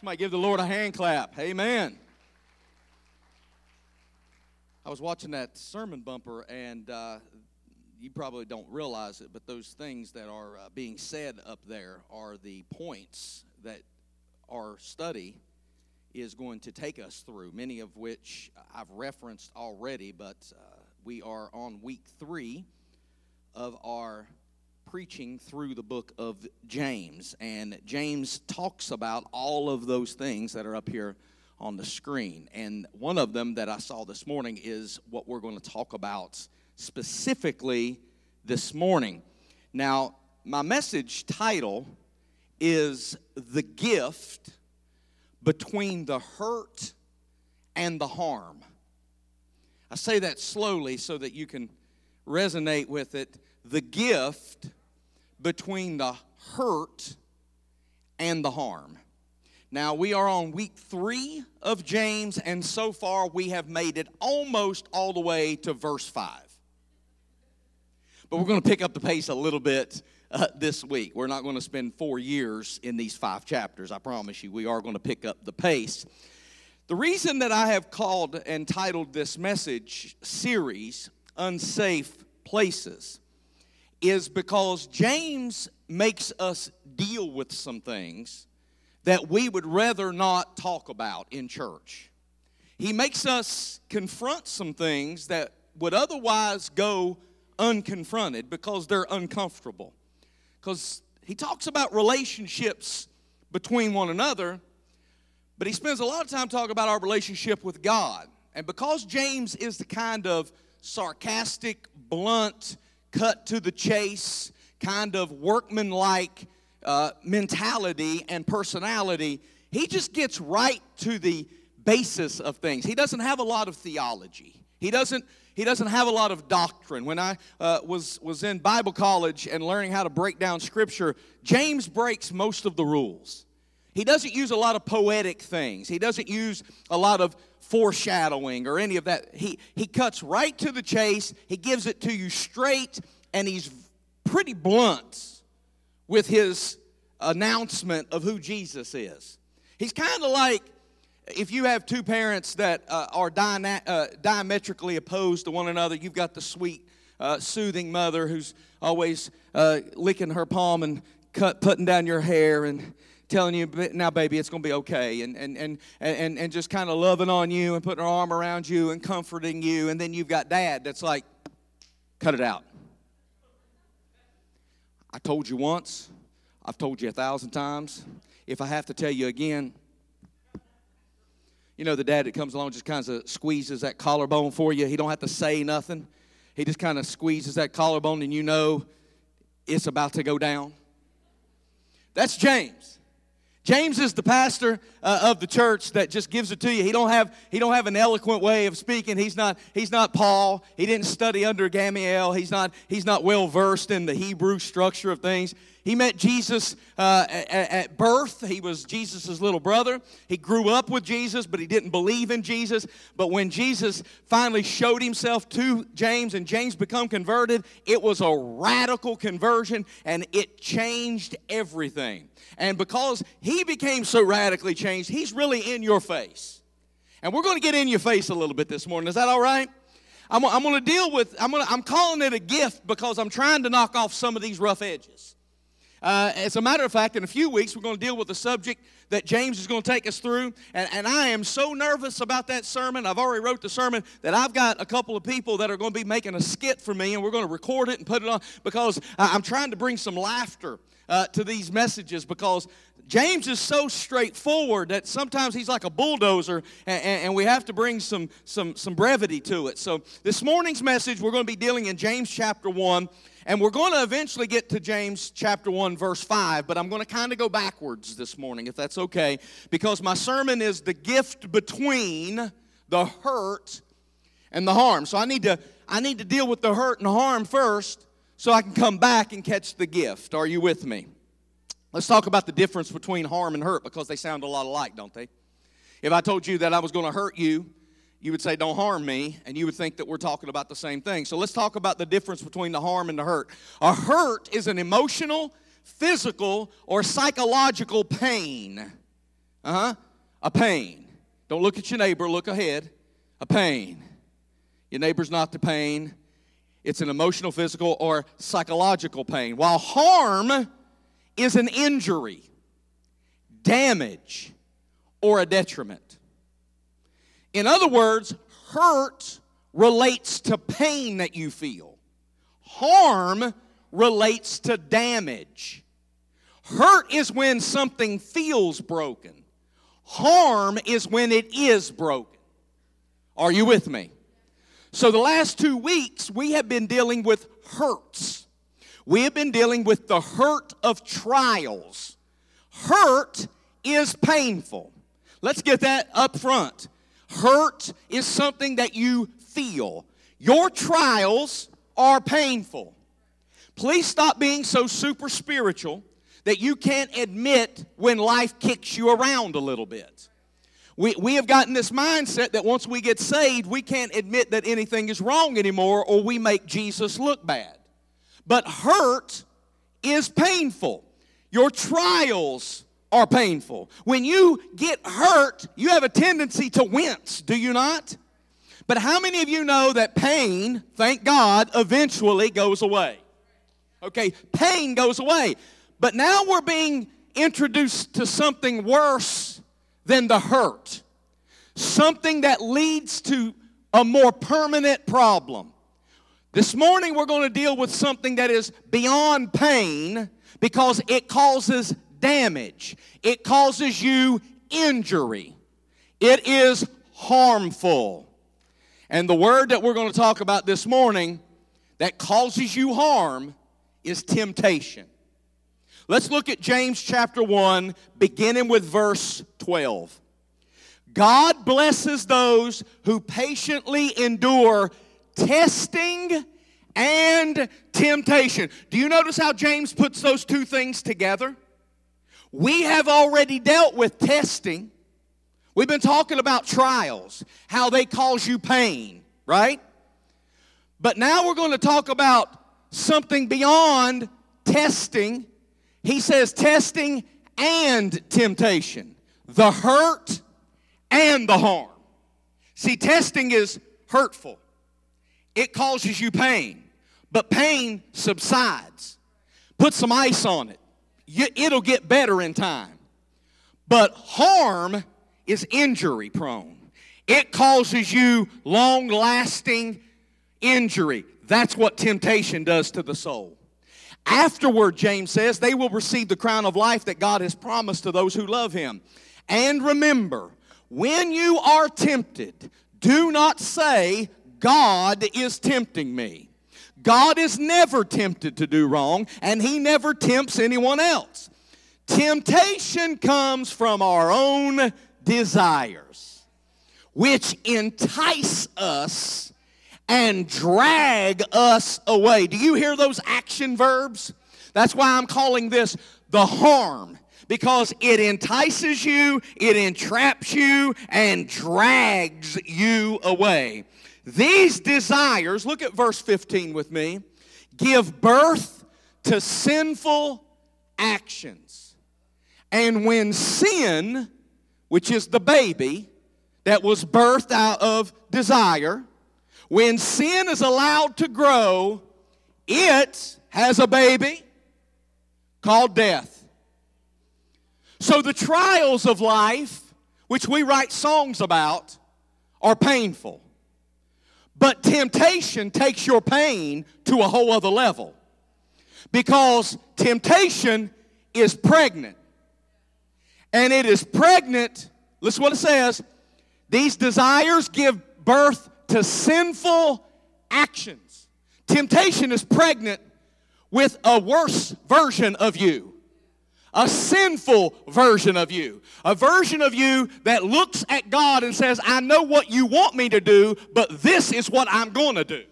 Somebody give the Lord a hand clap. Amen. I was watching that sermon bumper, and you probably don't realize it, but those things that are being said up there are the points that our study is going to take us through, many of which I've referenced already, but we are on week 3 of our preaching through the book of James, and James talks about all of those things that are up here on the screen. And one of them that I saw this morning is what we're going to talk about specifically this morning. Now, my message title is The Gift Between the Hurt and the Harm. I say that slowly so that you can resonate with it. The gift between the hurt and the harm. Now, we are on week 3 of James, and so far we have made it almost all the way to verse 5. But we're going to pick up the pace a little bit this week. We're not going to spend 4 years in these 5 chapters. I promise you, we are going to pick up the pace. The reason that I have called and titled this message series, Unsafe Places, is because James makes us deal with some things that we would rather not talk about in church. He makes us confront some things that would otherwise go unconfronted because they're uncomfortable. Because he talks about relationships between one another, but he spends a lot of time talking about our relationship with God. And because James is the kind of sarcastic, blunt, cut to the chase, kind of workmanlike mentality and personality, he just gets right to the basis of things. He doesn't have a lot of theology. He doesn't have a lot of doctrine. When I was in Bible college and learning how to break down Scripture, James breaks most of the rules. He doesn't use a lot of poetic things. He doesn't use a lot of foreshadowing or any of that. He cuts right to the chase. He gives it to you straight, and he's pretty blunt with his announcement of who Jesus is. He's kind of like if you have two parents that are diametrically opposed to one another. You've got the sweet, soothing mother who's always licking her palm and putting down your hair and telling you, now baby, it's going to be okay, and just kind of loving on you and putting her arm around you and comforting you. And then you've got Dad that's like, cut it out. I told you once. I've told you 1,000 times. If I have to tell you again. You know, the dad that comes along just kind of squeezes that collarbone for you. He don't have to say nothing. He just kind of squeezes that collarbone, and you know it's about to go down. That's James. James is the pastor of the church that just gives it to you. He don't have an eloquent way of speaking. He's not Paul. He didn't study under Gamaliel. He's not well versed in the Hebrew structure of things. He met Jesus at birth. He was Jesus' little brother. He grew up with Jesus, but he didn't believe in Jesus. But when Jesus finally showed himself to James and James become converted, it was a radical conversion, and it changed everything. And because he became so radically changed, he's really in your face. And we're going to get in your face a little bit this morning. Is that all right? I'm going to deal with, I'm calling it a gift because I'm trying to knock off some of these rough edges. As a matter of fact, in a few weeks, we're going to deal with a subject that James is going to take us through. And I am so nervous about that sermon. I've already wrote the sermon that I've got a couple of people that are going to be making a skit for me, and we're going to record it and put it on because I'm trying to bring some laughter to these messages because James is so straightforward that sometimes he's like a bulldozer, and we have to bring some brevity to it. So this morning's message, we're going to be dealing in James chapter 1. And we're going to eventually get to James chapter 1, verse 5, but I'm going to kind of go backwards this morning, if that's okay, because my sermon is the gift between the hurt and the harm. So I need to deal with the hurt and the harm first so I can come back and catch the gift. Are you with me? Let's talk about the difference between harm and hurt because they sound a lot alike, don't they? If I told you that I was going to hurt you, you would say, don't harm me, and you would think that we're talking about the same thing. So let's talk about the difference between the harm and the hurt. A hurt is an emotional, physical, or psychological pain A pain. Don't look at your neighbor, look ahead. A pain. Your neighbor's not the pain. It's an emotional, physical, or psychological pain. While harm is an injury, damage, or a detriment. In other words, hurt relates to pain that you feel. Harm relates to damage. Hurt is when something feels broken. Harm is when it is broken. Are you with me? So the last 2 weeks, we have been dealing with hurts. We have been dealing with the hurt of trials. Hurt is painful. Let's get that up front. Hurt is something that you feel. Your trials are painful. Please stop being so super spiritual that you can't admit when life kicks you around a little bit. We have gotten this mindset that once we get saved, we can't admit that anything is wrong anymore or we make Jesus look bad. But hurt is painful. Your trials are painful. When you get hurt, you have a tendency to wince, do you not? But how many of you know that pain, thank God, eventually goes away? Okay, pain goes away. But now we're being introduced to something worse than the hurt. Something that leads to a more permanent problem. This morning we're going to deal with something that is beyond pain because it causes damage. It causes you injury. It is harmful. And the word that we're going to talk about this morning that causes you harm is temptation. Let's look at James chapter 1, beginning with verse 12. God blesses those who patiently endure testing and temptation. Do you notice how James puts those two things together? We have already dealt with testing. We've been talking about trials, how they cause you pain, right? But now we're going to talk about something beyond testing. He says testing and temptation, the hurt and the harm. See, testing is hurtful. It causes you pain, but pain subsides. Put some ice on it. It'll get better in time. But harm is injury prone. It causes you long-lasting injury. That's what temptation does to the soul. Afterward, James says, they will receive the crown of life that God has promised to those who love him. And remember, when you are tempted, do not say, God is tempting me. God is never tempted to do wrong, and he never tempts anyone else. Temptation comes from our own desires, which entice us and drag us away. Do you hear those action verbs? That's why I'm calling this the harm, because it entices you, it entraps you, and drags you away. These desires, look at verse 15 with me, give birth to sinful actions. And when sin, which is the baby that was birthed out of desire, when sin is allowed to grow, it has a baby called death. So the trials of life, which we write songs about, are painful. But temptation takes your pain to a whole other level. Because temptation is pregnant. And it is pregnant, listen what it says, these desires give birth to sinful actions. Temptation is pregnant with a worse version of you. A sinful version of you. A version of you that looks at God and says, I know what you want me to do, but this is what I'm going to do.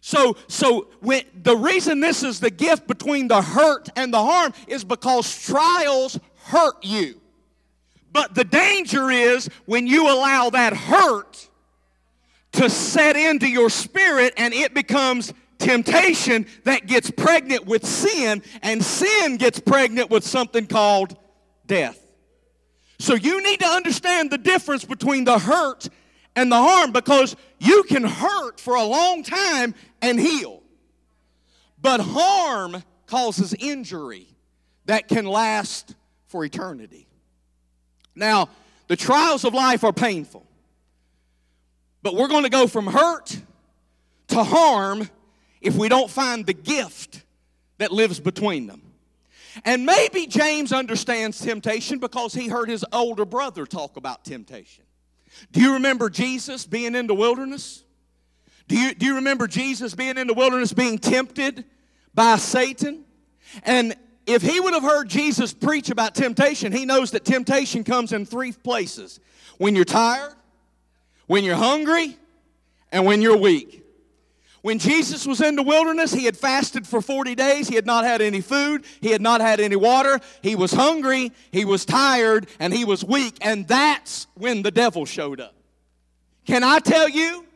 So when, the reason this is the gift between the hurt and the harm is because trials hurt you. But the danger is when you allow that hurt to set into your spirit, and it becomes temptation that gets pregnant with sin, and sin gets pregnant with something called death. So you need to understand the difference between the hurt and the harm, because you can hurt for a long time and heal. But harm causes injury that can last for eternity. Now, the trials of life are painful. But we're going to go from hurt to harm if we don't find the gift that lives between them. And maybe James understands temptation because he heard his older brother talk about temptation. Do you remember Jesus being in the wilderness? Do you remember Jesus being in the wilderness being tempted by Satan? And if he would have heard Jesus preach about temptation, he knows that temptation comes in three places: when you're tired, when you're hungry, and when you're weak. When Jesus was in the wilderness, he had fasted for 40 days. He had not had any food. He had not had any water. He was hungry. He was tired. And he was weak. And that's when the devil showed up. Can I tell you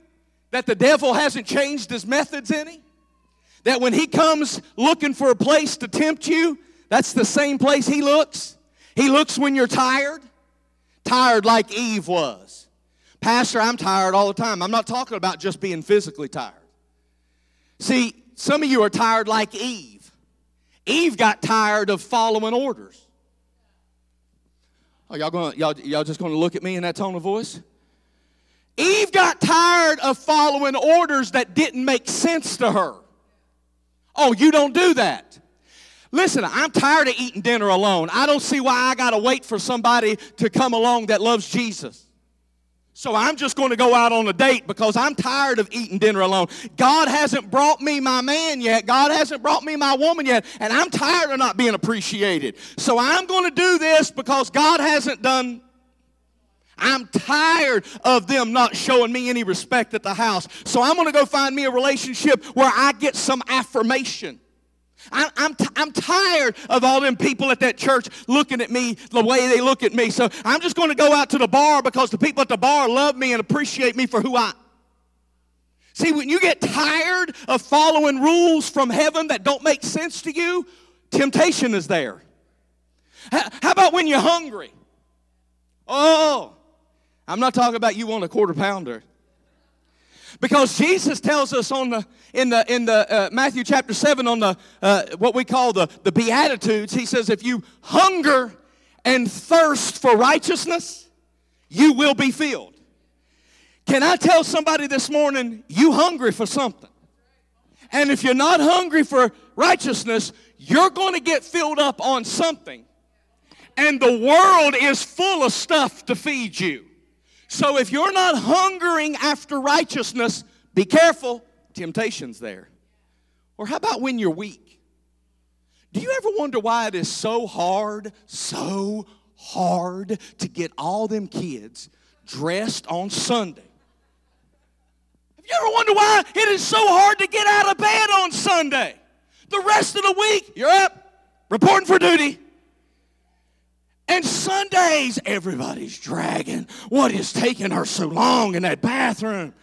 that the devil hasn't changed his methods any? That when he comes looking for a place to tempt you, that's the same place he looks. He looks when you're tired. Tired like Eve was. Pastor, I'm tired all the time. I'm not talking about just being physically tired. See, some of you are tired like Eve. Eve got tired of following orders. Oh, y'all just going to look at me in that tone of voice? Eve got tired of following orders that didn't make sense to her. Oh, you don't do that. Listen, I'm tired of eating dinner alone. I don't see why I got to wait for somebody to come along that loves Jesus. So I'm just going to go out on a date because I'm tired of eating dinner alone. God hasn't brought me my man yet. God hasn't brought me my woman yet. And I'm tired of not being appreciated. So I'm going to do this because God hasn't done. I'm tired of them not showing me any respect at the house. So I'm going to go find me a relationship where I get some affirmation. I'm tired of all them people at that church looking at me the way they look at me. So I'm just going to go out to the bar because the people at the bar love me and appreciate me for who I am. See, when you get tired of following rules from heaven that don't make sense to you, temptation is there. How about when you're hungry? Oh, I'm not talking about you want a quarter pounder. Because Jesus tells us in Matthew chapter 7 on what we call the Beatitudes, he says, if you hunger and thirst for righteousness, you will be filled. Can I tell somebody this morning, you hungry for something? And if you're not hungry for righteousness, you're going to get filled up on something. And the world is full of stuff to feed you. So if you're not hungering after righteousness, be careful, temptation's there. Or how about when you're weak? Do you ever wonder why it is so hard to get all them kids dressed on Sunday? Have you ever wondered why it is so hard to get out of bed on Sunday? The rest of the week, you're up, reporting for duty. And Sundays, everybody's dragging. What is taking her so long in that bathroom?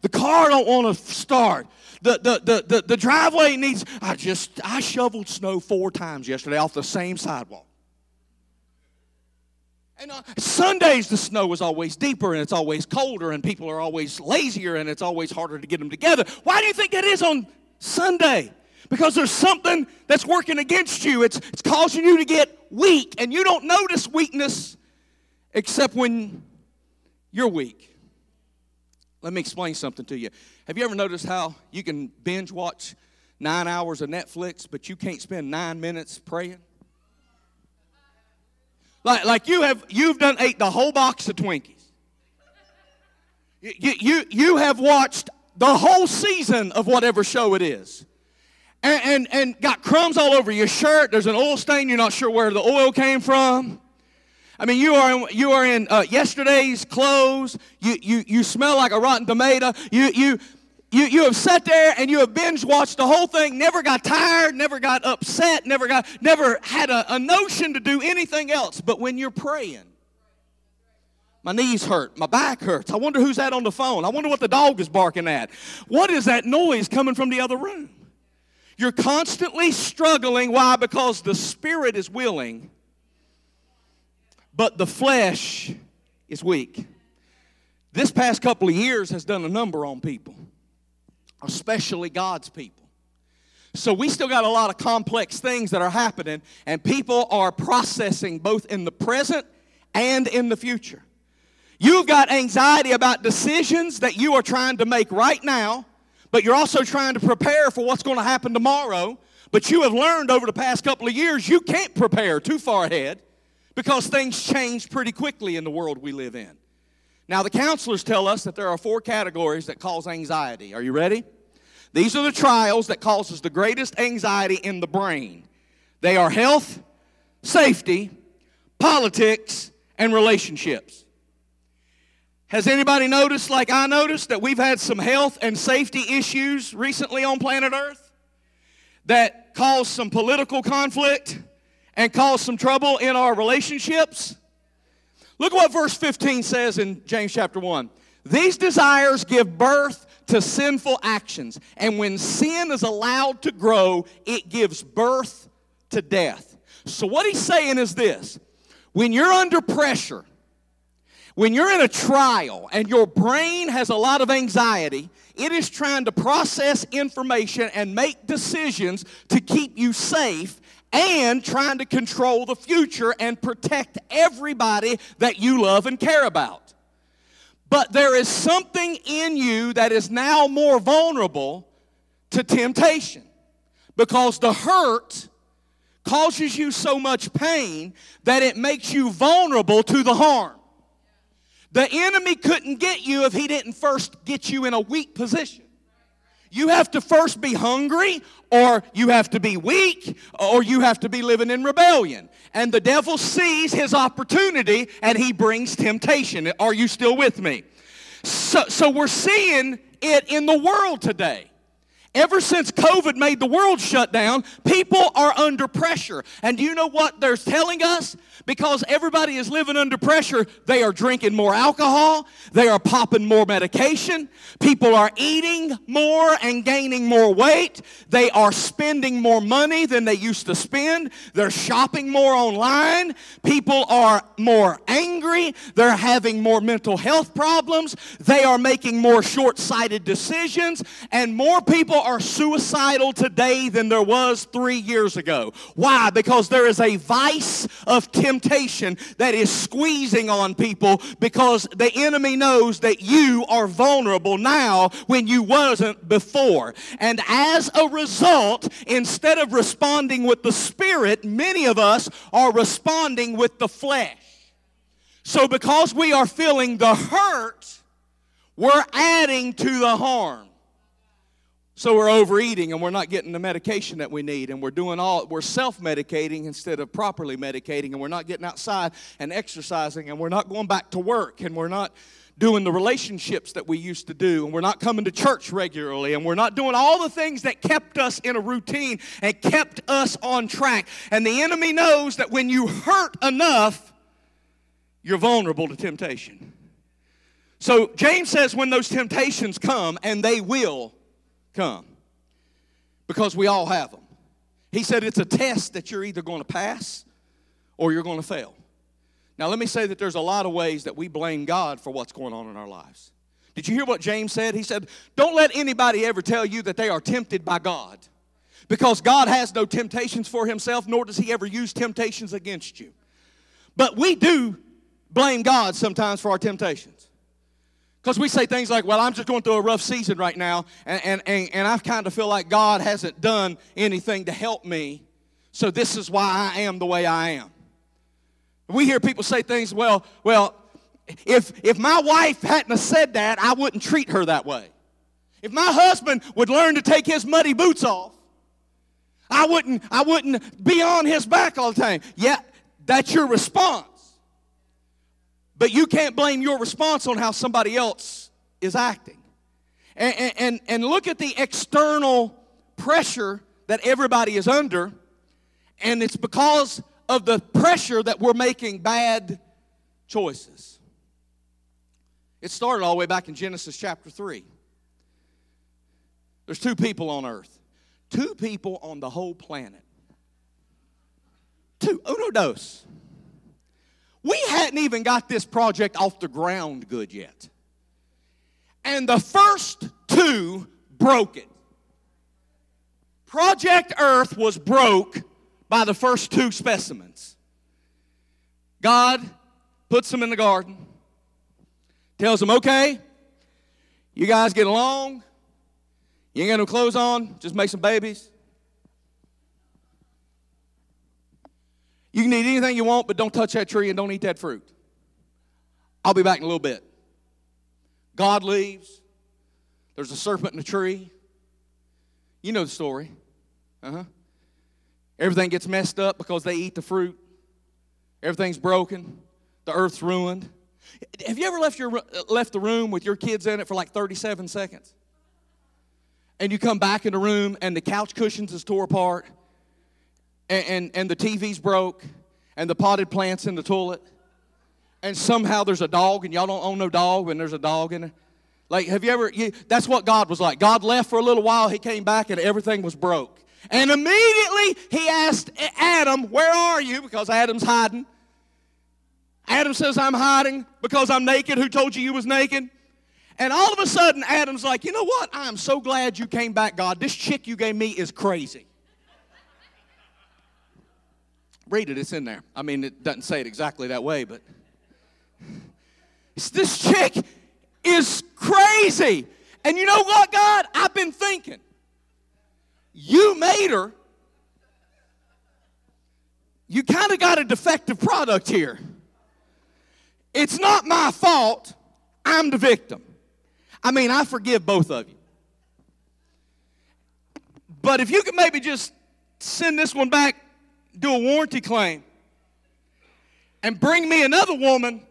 The car don't want to start. The driveway needs, I shoveled snow 4 times yesterday off the same sidewalk. And on Sundays, the snow is always deeper and it's always colder and people are always lazier and it's always harder to get them together. Why do you think that is on Sunday? Because there's something that's working against you. It's causing you to get weak, and you don't notice weakness except when you're weak. Let me explain something to you. Have you ever noticed how you can binge watch 9 hours of Netflix, but you can't spend 9 minutes praying? Like you've done ate the whole box of Twinkies. You have watched the whole season of whatever show it is. And got crumbs all over your shirt. There's an oil stain. You're not sure where the oil came from. I mean, you are in yesterday's clothes. You smell like a rotten tomato. You have sat there and you have binge watched the whole thing. Never got tired. Never got upset. Never had a notion to do anything else. But when you're praying, my knees hurt. My back hurts. I wonder who's that on the phone. I wonder what the dog is barking at. What is that noise coming from the other room? You're constantly struggling. Why? Because the spirit is willing, but the flesh is weak. This past couple of years has done a number on people, especially God's people. So we still got a lot of complex things that are happening, and people are processing both in the present and in the future. You've got anxiety about decisions that you are trying to make right now, but you're also trying to prepare for what's going to happen tomorrow. But you have learned over the past couple of years you can't prepare too far ahead because things change pretty quickly in the world we live in. Now, the counselors tell us that there are 4 categories that cause anxiety. Are you ready? These are the trials that causes the greatest anxiety in the brain. They are health, safety, politics, and relationships. Has anybody noticed, like I noticed, that we've had some health and safety issues recently on planet Earth that caused some political conflict and caused some trouble in our relationships? Look at what verse 15 says in James chapter 1. These desires give birth to sinful actions, and when sin is allowed to grow, it gives birth to death. So what he's saying is this. When you're under pressure, when you're in a trial and your brain has a lot of anxiety, it is trying to process information and make decisions to keep you safe and trying to control the future and protect everybody that you love and care about. But there is something in you that is now more vulnerable to temptation because the hurt causes you so much pain that it makes you vulnerable to the harm. The enemy couldn't get you if he didn't first get you in a weak position. You have to first be hungry, or you have to be weak, or you have to be living in rebellion. And the devil sees his opportunity, and he brings temptation. Are you still with me? So we're seeing it in the world today. Ever since COVID made the world shut down, people are under pressure. And do you know what they're telling us? Because everybody is living under pressure, they are drinking more alcohol, they are popping more medication, people are eating more and gaining more weight, they are spending more money than they used to spend, they're shopping more online, people are more angry, they're having more mental health problems, they are making more short-sighted decisions, and more people are suicidal today than there was 3 years ago. Why? Because there is a vice of temptation that is squeezing on people because the enemy knows that you are vulnerable now when you wasn't before. And as a result, instead of responding with the Spirit, many of us are responding with the flesh. So because we are feeling the hurt, we're adding to the harm. So we're overeating and we're not getting the medication that we need, and we're self-medicating instead of properly medicating, and we're not getting outside and exercising, and we're not going back to work, and we're not doing the relationships that we used to do, and we're not coming to church regularly, and we're not doing all the things that kept us in a routine and kept us on track. And the enemy knows that when you hurt enough, you're vulnerable to temptation. So James says when those temptations come, and they will come, because we all have them. He said it's a test that you're either going to pass or you're going to fail. Now let me say that there's a lot of ways that we blame God for what's going on in our lives. Did you hear what James said? He said, don't let anybody ever tell you that they are tempted by God, because God has no temptations for himself, nor does he ever use temptations against you. But we do blame God sometimes for our temptations. Because we say things like, well, I'm just going through a rough season right now, and I kind of feel like God hasn't done anything to help me, so this is why I am the way I am. We hear people say things, well, if my wife hadn't have said that, I wouldn't treat her that way. If my husband would learn to take his muddy boots off, I wouldn't be on his back all the time. Yeah, that's your response. But you can't blame your response on how somebody else is acting. And look at the external pressure that everybody is under, and it's because of the pressure that we're making bad choices. It started all the way back in Genesis chapter 3. There's 2 people on earth. 2 people on the whole planet. 2, uno dos. We hadn't even got this project off the ground good yet. And the first two broke it. Project Earth was broke by the first two specimens. God puts them in the garden, tells them, okay, you guys get along, you ain't got no clothes on, just make some babies. You can eat anything you want, but don't touch that tree and don't eat that fruit. I'll be back in a little bit. God leaves. There's a serpent in the tree. You know the story. Everything gets messed up because they eat the fruit. Everything's broken. The earth's ruined. Have you ever left the room with your kids in it for like 37 seconds? And you come back in the room and the couch cushions is tore apart. And the TV's broke, and the potted plant's in the toilet, and somehow there's a dog, and y'all don't own no dog, and there's a dog in it. Like, have you ever, that's what God was like. God left for a little while, he came back, and everything was broke. And immediately he asked Adam, where are you? Because Adam's hiding. Adam says, I'm hiding because I'm naked. Who told you was naked? And all of a sudden, Adam's like, you know what? I'm so glad you came back, God. This chick you gave me is crazy. Read it, it's in there. I mean, it doesn't say it exactly that way, but this chick is crazy. And you know what, God? I've been thinking. You made her. You kind of got a defective product here. It's not my fault. I'm the victim. I mean, I forgive both of you. But if you could maybe just send this one back, do a warranty claim, and bring me another woman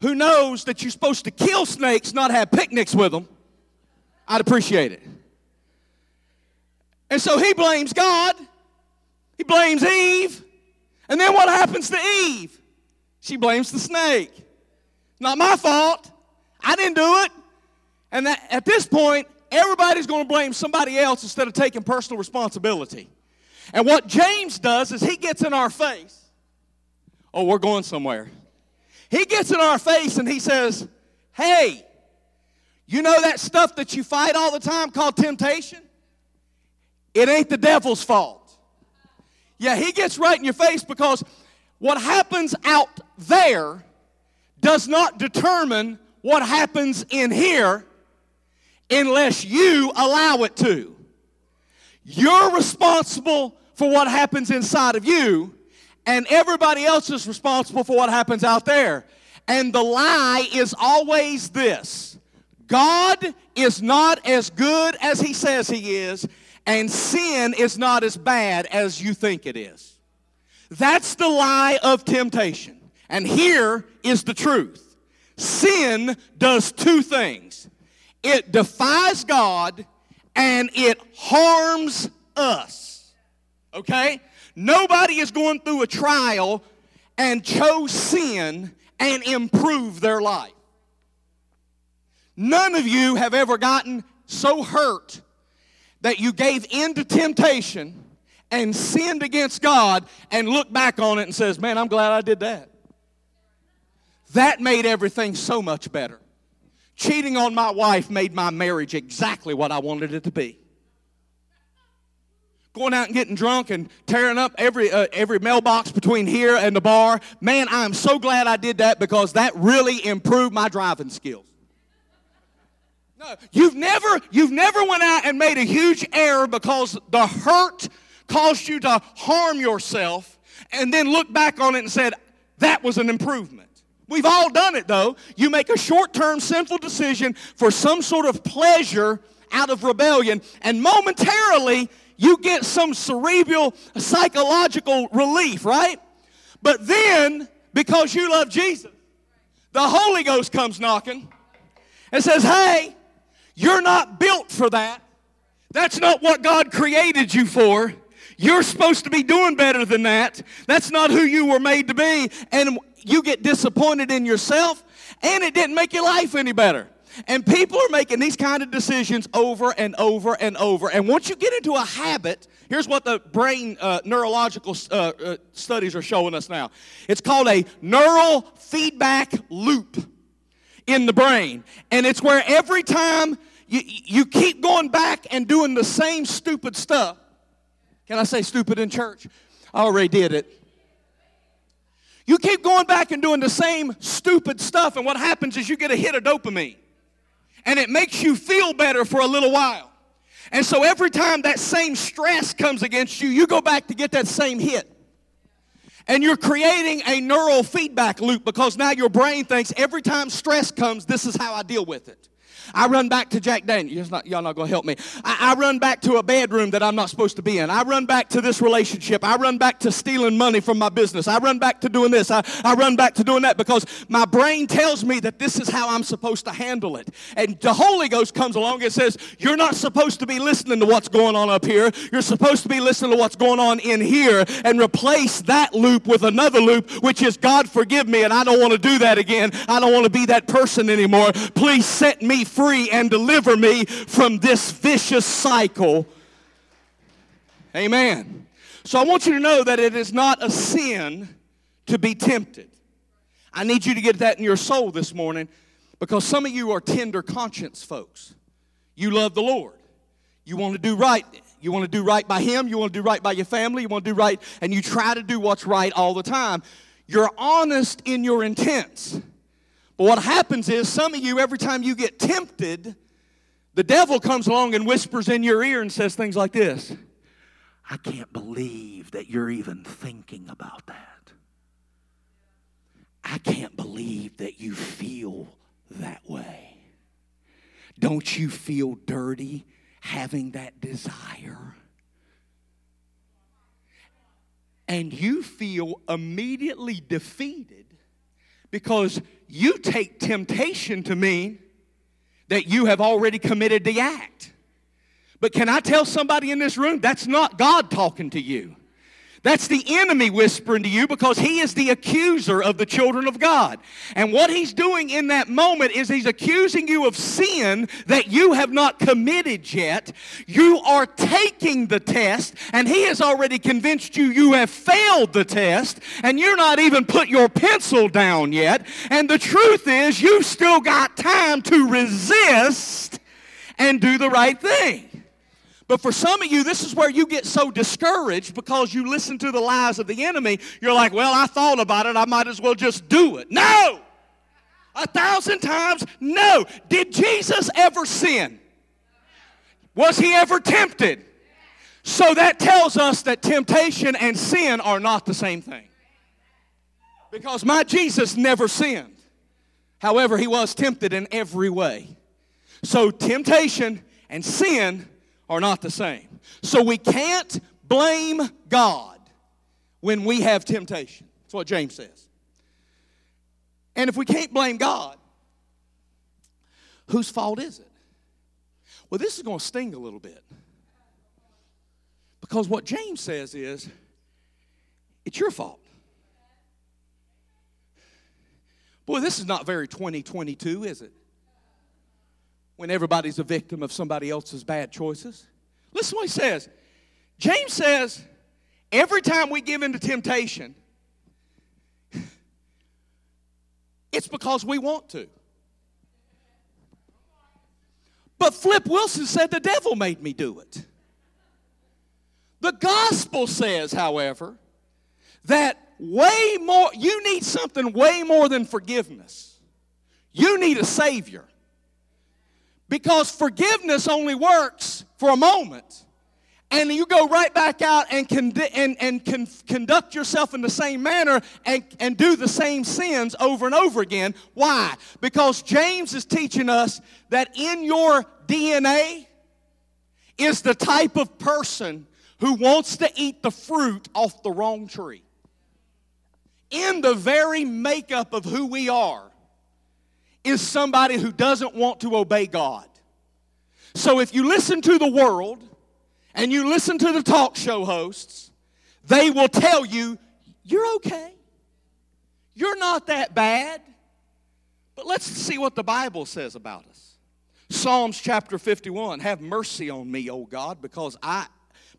who knows that you're supposed to kill snakes, not have picnics with them, I'd appreciate it. And so he blames God. He blames Eve. And then what happens to Eve? She blames the snake. Not my fault. I didn't do it. And that, at this point, everybody's going to blame somebody else instead of taking personal responsibility. And what James does is he gets in our face. Oh, we're going somewhere. He gets in our face and he says, hey, you know that stuff that you fight all the time called temptation? It ain't the devil's fault. Yeah, he gets right in your face because what happens out there does not determine what happens in here unless you allow it to. You're responsible for what happens inside of you, and everybody else is responsible for what happens out there. And the lie is always this: God is not as good as he says he is, and sin is not as bad as you think it is. That's the lie of temptation. And here is the truth. Sin does two things. It defies God, and it harms us, okay? Nobody is going through a trial and chose sin and improved their life. None of you have ever gotten so hurt that you gave in to temptation and sinned against God and looked back on it and says, man, I'm glad I did that. That made everything so much better. Cheating on my wife made my marriage exactly what I wanted it to be. Going out and getting drunk and tearing up every mailbox between here and the bar. Man, I'm so glad I did that because that really improved my driving skills. No, you've never went out and made a huge error because the hurt caused you to harm yourself and then look back on it and said, that was an improvement. We've all done it, though. You make a short-term sinful decision for some sort of pleasure out of rebellion, and momentarily you get some cerebral, psychological relief, right? But then, because you love Jesus, the Holy Ghost comes knocking and says, hey, you're not built for that. That's not what God created you for. You're supposed to be doing better than that. That's not who you were made to be. And you get disappointed in yourself, and it didn't make your life any better. And people are making these kind of decisions over and over and over. And once you get into a habit, Here's what the brain neurological studies are showing us now. It's called a neural feedback loop in the brain. And it's where every time you keep going back and doing the same stupid stuff. Can I say stupid in church? I already did it. You keep going back and doing the same stupid stuff, and what happens is you get a hit of dopamine. And it makes you feel better for a little while. And so every time that same stress comes against you, you go back to get that same hit. And you're creating a neural feedback loop because now your brain thinks every time stress comes, this is how I deal with it. I run back to Jack Daniels. Y'all not going to help me. I run back to a bedroom that I'm not supposed to be in. I run back to this relationship. I run back to stealing money from my business. I run back to doing this. I run back to doing that because my brain tells me that this is how I'm supposed to handle it. And the Holy Ghost comes along and says, you're not supposed to be listening to what's going on up here. You're supposed to be listening to what's going on in here, and replace that loop with another loop, which is, God, forgive me, and I don't want to do that again. I don't want to be that person anymore. Please set me free and deliver me from this vicious cycle. Amen. So I want you to know that it is not a sin to be tempted. I need you to get that in your soul this morning, because some of you are tender conscience folks. You love the Lord. You want to do right. You want to do right by Him. You want to do right by your family. You want to do right, and you try to do what's right all the time. You're honest in your intents. But what happens is, some of you, every time you get tempted, the devil comes along and whispers in your ear and says things like this: I can't believe that you're even thinking about that. I can't believe that you feel that way. Don't you feel dirty having that desire? And you feel immediately defeated, because you take temptation to mean that you have already committed the act. But can I tell somebody in this room, that's not God talking to you. That's the enemy whispering to you, because he is the accuser of the children of God. And what he's doing in that moment is he's accusing you of sin that you have not committed yet. You are taking the test, and he has already convinced you you have failed the test, and you're not even put your pencil down yet. And the truth is, you've still got time to resist and do the right thing. But for some of you, this is where you get so discouraged, because you listen to the lies of the enemy. You're like, well, I thought about it. I might as well just do it. No! 1,000 times, no. Did Jesus ever sin? Was he ever tempted? So that tells us that temptation and sin are not the same thing. Because my Jesus never sinned. However, he was tempted in every way. So temptation and sin are not the same. So we can't blame God when we have temptation. That's what James says. And if we can't blame God, whose fault is it? Well, this is going to sting a little bit, because what James says is, it's your fault. Boy, this is not very 2022, is it? When everybody's a victim of somebody else's bad choices. Listen to what he says. James says, every time we give in to temptation, it's because we want to. But Flip Wilson said, the devil made me do it. The gospel says, however, that way more, you need something way more than forgiveness. You need a Savior. Because forgiveness only works for a moment. And you go right back out and conduct yourself in the same manner and do the same sins over and over again. Why? Because James is teaching us that in your DNA is the type of person who wants to eat the fruit off the wrong tree. In the very makeup of who we are is somebody who doesn't want to obey God. So if you listen to the world and you listen to the talk show hosts, they will tell you, you're okay. You're not that bad. But let's see what the Bible says about us. Psalms chapter 51, have mercy on me, O God, because I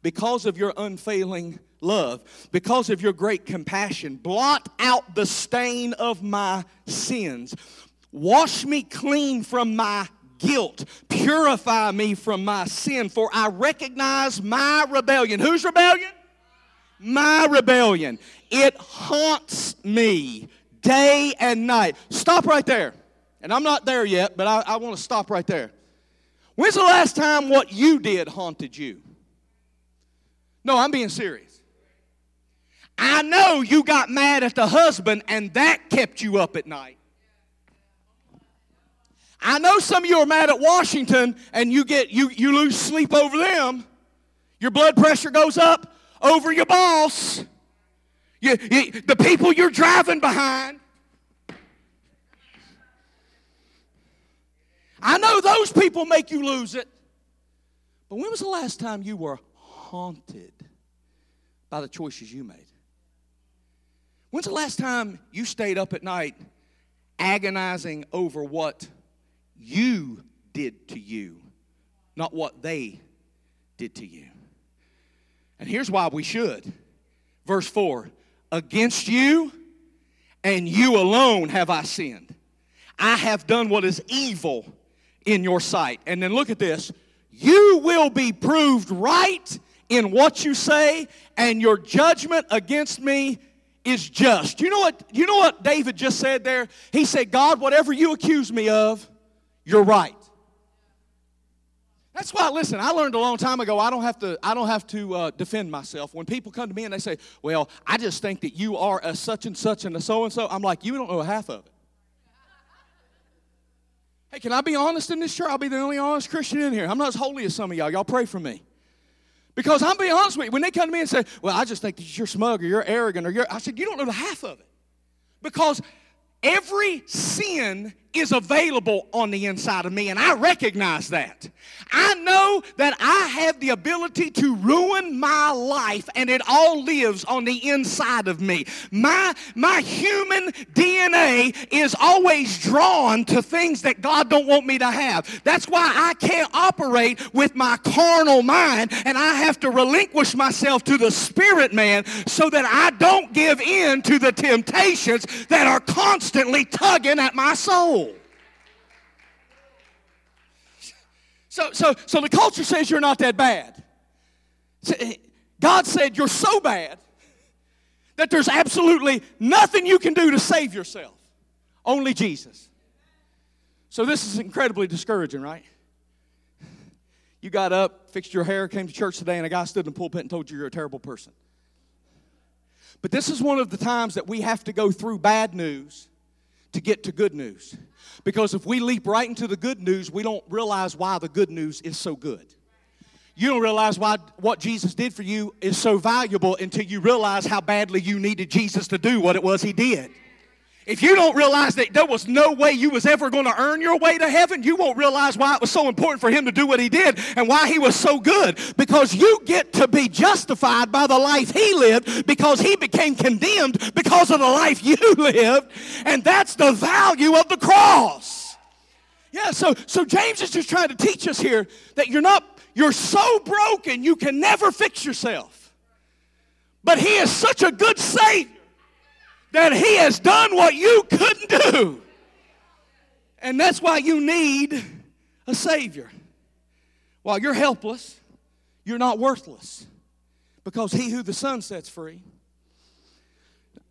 because of your unfailing love, because of your great compassion, blot out the stain of my sins. Wash me clean from my guilt. Purify me from my sin, for I recognize my rebellion. Whose rebellion? My rebellion. It haunts me day and night. Stop right there. And I'm not there yet, but I want to stop right there. When's the last time what you did haunted you? No, I'm being serious. I know you got mad at the husband and that kept you up at night. I know some of you are mad at Washington and you lose sleep over them. Your blood pressure goes up over your boss. The people you're driving behind. I know those people make you lose it. But when was the last time you were haunted by the choices you made? When's the last time you stayed up at night agonizing over what you did to you, not what they did to you? And here's why we should. Verse 4, against you and you alone have I sinned. I have done what is evil in your sight. And then look at this. You will be proved right in what you say, and your judgment against me is just. You know what David just said there? He said, God, whatever you accuse me of, you're right. That's why, listen, I learned a long time ago, I don't have to defend myself. When people come to me and they say, well, I just think that you are a such and such and a so-and-so, I'm like, you don't know half of it. Hey, can I be honest in this church? I'll be the only honest Christian in here. I'm not as holy as some of y'all. Y'all pray for me. Because I'm being honest with you. When they come to me and say, well, I just think that you're smug or you're arrogant or you're... I said, you don't know the half of it. Because every sin is available on the inside of me, and I recognize that. I know that I have the ability to ruin my life, and it all lives on the inside of me. My human DNA is always drawn to things that God don't want me to have. That's why I can't operate with my carnal mind, and I have to relinquish myself to the spirit man so that I don't give in to the temptations that are constantly tugging at my soul. So the culture says you're not that bad. God said you're so bad that there's absolutely nothing you can do to save yourself. Only Jesus. So this is incredibly discouraging, right? You got up, fixed your hair, came to church today, and a guy stood in the pulpit and told you you're a terrible person. But this is one of the times that we have to go through bad news to get to good news. Because if we leap right into the good news, we don't realize why the good news is so good. You don't realize why what Jesus did for you is so valuable until you realize how badly you needed Jesus to do what it was he did. If you don't realize that there was no way you was ever going to earn your way to heaven, you won't realize why it was so important for him to do what he did and why he was so good. Because you get to be justified by the life he lived, because he became condemned because of the life you lived. And that's the value of the cross. Yeah, so James is just trying to teach us here that you're so broken you can never fix yourself. But he is such a good Savior that he has done what you couldn't do. And that's why you need a Savior. While you're helpless, you're not worthless. Because he who the Son sets free.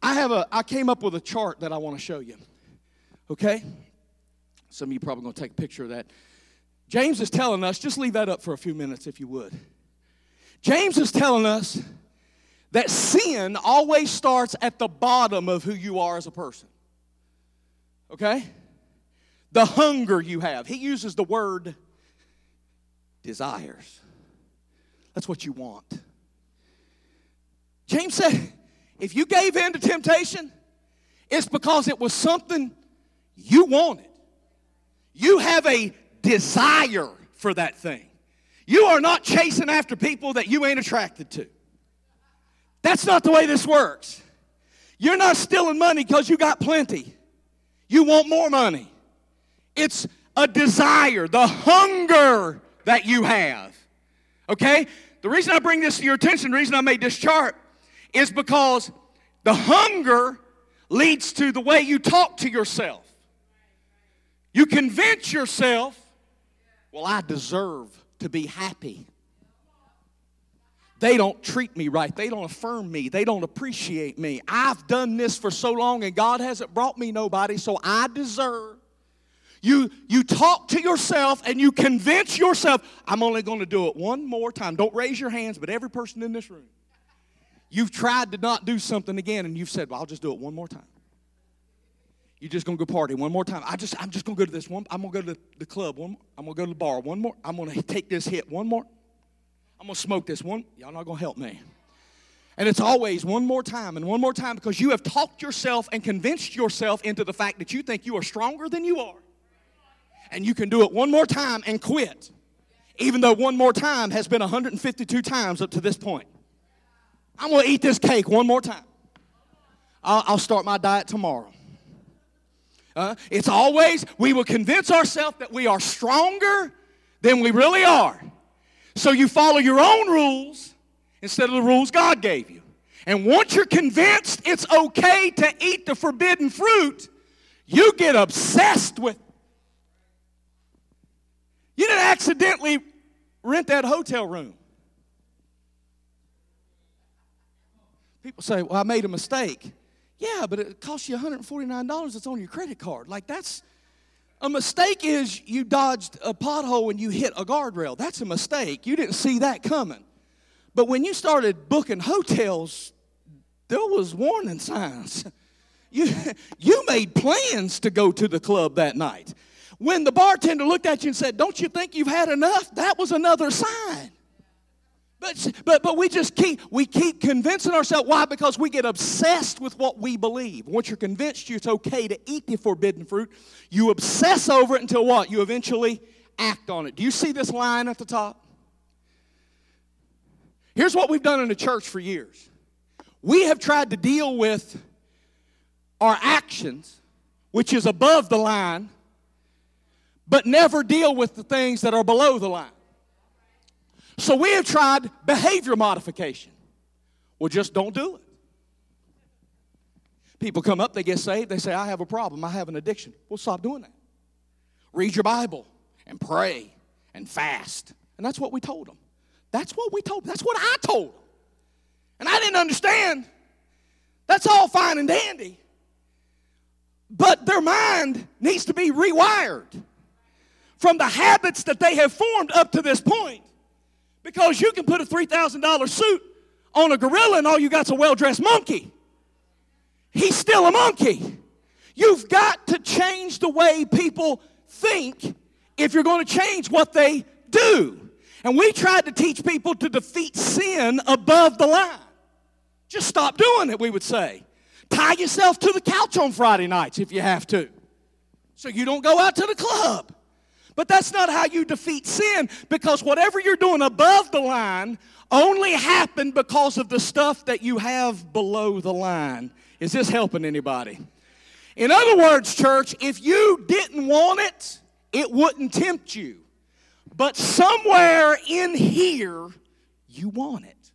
I came up with a chart that I want to show you. Okay? Some of you are probably going to take a picture of that. James is telling us, just leave that up for a few minutes if you would. James is telling us that sin always starts at the bottom of who you are as a person. Okay? The hunger you have. He uses the word desires. That's what you want. James said, if you gave in to temptation, it's because it was something you wanted. You have a desire for that thing. You are not chasing after people that you ain't attracted to. That's not the way this works. You're not stealing money because you got plenty. You want more money. It's a desire, the hunger that you have. Okay? the reason I bring this to your attention, the reason I made this chart, is because the hunger leads to the way you talk to yourself. You convince yourself, well, I deserve to be happy. They don't treat me right. They don't affirm me. They don't appreciate me. I've done this for so long, and God hasn't brought me nobody, so I deserve. You talk to yourself, and you convince yourself, I'm only going to do it one more time. Don't raise your hands, but every person in this room, you've tried to not do something again, and you've said, well, I'll just do it one more time. You're just going to go party one more time. I'm just going to go to this one. I'm going to go to the club one more. I'm going to go to the bar one more. I'm going to take this hit one more. I'm going to smoke this one. Y'all not going to help me. And it's always one more time and one more time, because you have talked yourself and convinced yourself into the fact that you think you are stronger than you are. And you can do it one more time and quit, even though one more time has been 152 times up to this point. I'm going to eat this cake one more time. I'll start my diet tomorrow. It's always, we will convince ourselves that we are stronger than we really are. So you follow your own rules instead of the rules God gave you. And once you're convinced it's okay to eat the forbidden fruit, you get obsessed with it. You didn't accidentally rent that hotel room. People say, well, I made a mistake. Yeah, but it cost you $149 that's on your credit card. Like, that's a mistake. Is you dodged a pothole and you hit a guardrail. That's a mistake. You didn't see that coming. But when you started booking hotels, there was warning signs. You made plans to go to the club that night. When the bartender looked at you and said, don't you think you've had enough? That was another sign. But we just keep convincing ourselves. Why? Because we get obsessed with what we believe. Once you're convinced it's okay to eat the forbidden fruit, you obsess over it until what? You eventually act on it. Do you see this line at the top? Here's what we've done in the church for years. We have tried to deal with our actions, which is above the line, but never deal with the things that are below the line. So we have tried behavior modification. Well, just don't do it. People come up, they get saved, they say, I have a problem, I have an addiction. Well, stop doing that. Read your Bible and pray and fast. And that's what we told them. That's what I told them. And I didn't understand. That's all fine and dandy. But their mind needs to be rewired from the habits that they have formed up to this point. Because you can put a $3,000 suit on a gorilla and all you got's a well-dressed monkey. He's still a monkey. You've got to change the way people think if you're going to change what they do. And we tried to teach people to defeat sin above the line. Just stop doing it, we would say. Tie yourself to the couch on Friday nights if you have to, so you don't go out to the club. But that's not how you defeat sin, because whatever you're doing above the line only happened because of the stuff that you have below the line. Is this helping anybody? In other words, church, if you didn't want it, it wouldn't tempt you. But somewhere in here, you want it.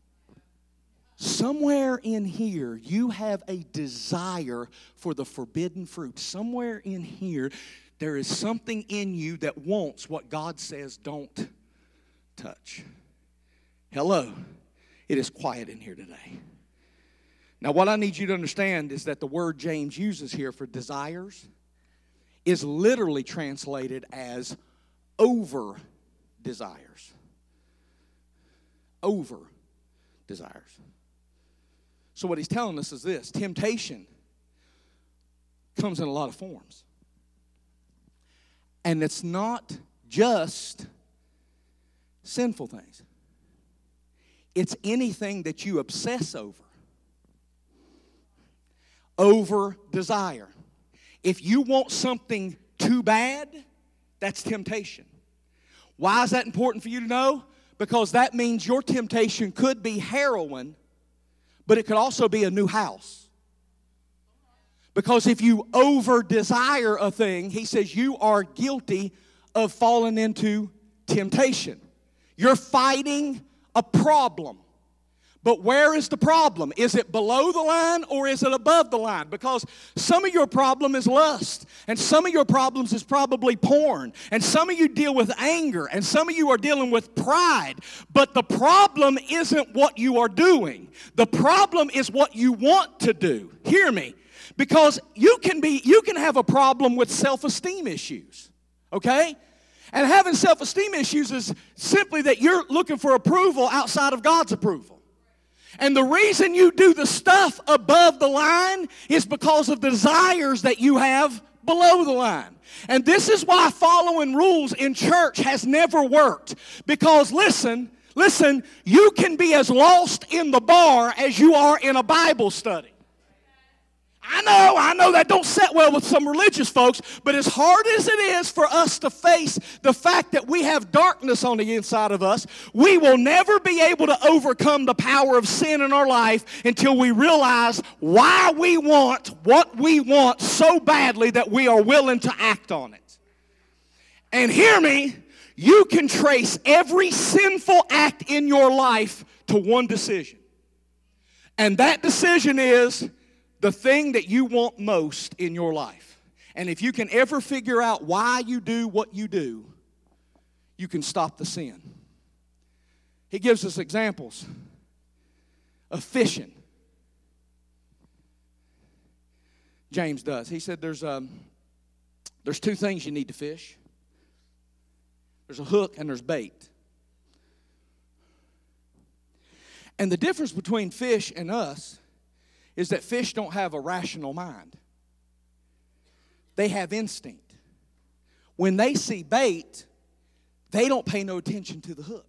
Somewhere in here, you have a desire for the forbidden fruit. Somewhere in here, there is something in you that wants what God says don't touch. Hello. It is quiet in here today. Now, what I need you to understand is that the word James uses here for desires is literally translated as over desires. Over desires. So what he's telling us is this. Temptation comes in a lot of forms. And it's not just sinful things. It's anything that you obsess over. Over desire. If you want something too bad, that's temptation. Why is that important for you to know? Because that means your temptation could be heroin, but it could also be a new house. Because if you over-desire a thing, he says you are guilty of falling into temptation. You're fighting a problem. But where is the problem? Is it below the line or is it above the line? Because some of your problem is lust, and some of your problems is probably porn, and some of you deal with anger, and some of you are dealing with pride. But the problem isn't what you are doing. The problem is what you want to do. Hear me. Because you can have a problem with self-esteem issues, okay? And having self-esteem issues is simply that you're looking for approval outside of God's approval. And the reason you do the stuff above the line is because of the desires that you have below the line. And this is why following rules in church has never worked. Because listen, you can be as lost in the bar as you are in a Bible study. I know that don't set well with some religious folks, but as hard as it is for us to face the fact that we have darkness on the inside of us, we will never be able to overcome the power of sin in our life until we realize why we want what we want so badly that we are willing to act on it. And hear me, you can trace every sinful act in your life to one decision. And that decision is the thing that you want most in your life. And if you can ever figure out why you do what you do, you can stop the sin. He gives us examples of fishing. James does. He said there's two things you need to fish. There's a hook and there's bait. And the difference between fish and us is that fish don't have a rational mind. They have instinct. When they see bait, they don't pay no attention to the hook.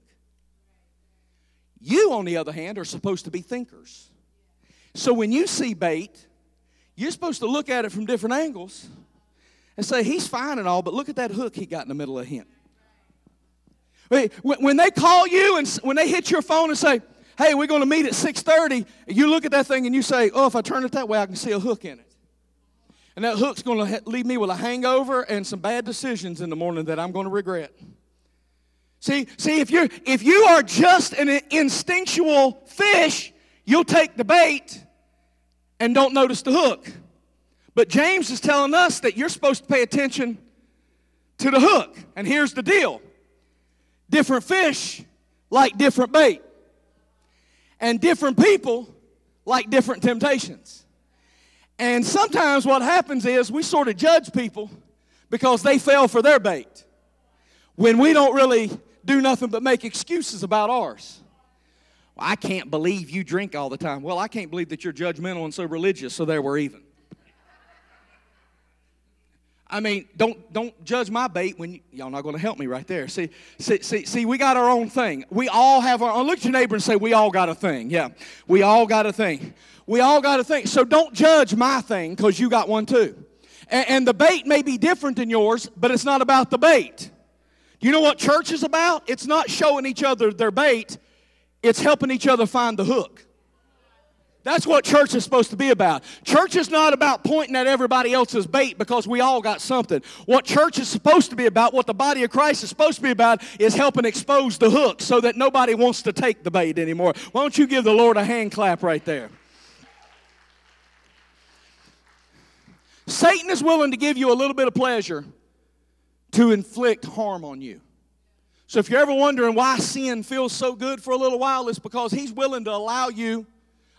You, on the other hand, are supposed to be thinkers. So when you see bait, you're supposed to look at it from different angles and say, he's fine and all, but look at that hook he got in the middle of him. When they call you and when they hit your phone and say, hey, we're going to meet at 6:30. You look at that thing and you say, oh, if I turn it that way, I can see a hook in it. And that hook's going to leave me with a hangover and some bad decisions in the morning that I'm going to regret. See, if you are just an instinctual fish, you'll take the bait and don't notice the hook. But James is telling us that you're supposed to pay attention to the hook. And here's the deal. Different fish like different bait. And different people like different temptations. And sometimes what happens is we sort of judge people because they fell for their bait, when we don't really do nothing but make excuses about ours. Well, I can't believe you drink all the time. Well, I can't believe that you're judgmental and so religious, so there we're even. I mean, don't judge my bait when y'all not going to help me right there. See, we got our own thing. We all have our own. Look at your neighbor and say, we all got a thing. Yeah, we all got a thing. We all got a thing. So don't judge my thing because you got one too. And the bait may be different than yours, but it's not about the bait. You know what church is about? It's not showing each other their bait. It's helping each other find the hook. That's what church is supposed to be about. Church is not about pointing at everybody else's bait because we all got something. What church is supposed to be about, what the body of Christ is supposed to be about, is helping expose the hook so that nobody wants to take the bait anymore. Why don't you give the Lord a hand clap right there? Satan is willing to give you a little bit of pleasure to inflict harm on you. So if you're ever wondering why sin feels so good for a little while, it's because he's willing to allow you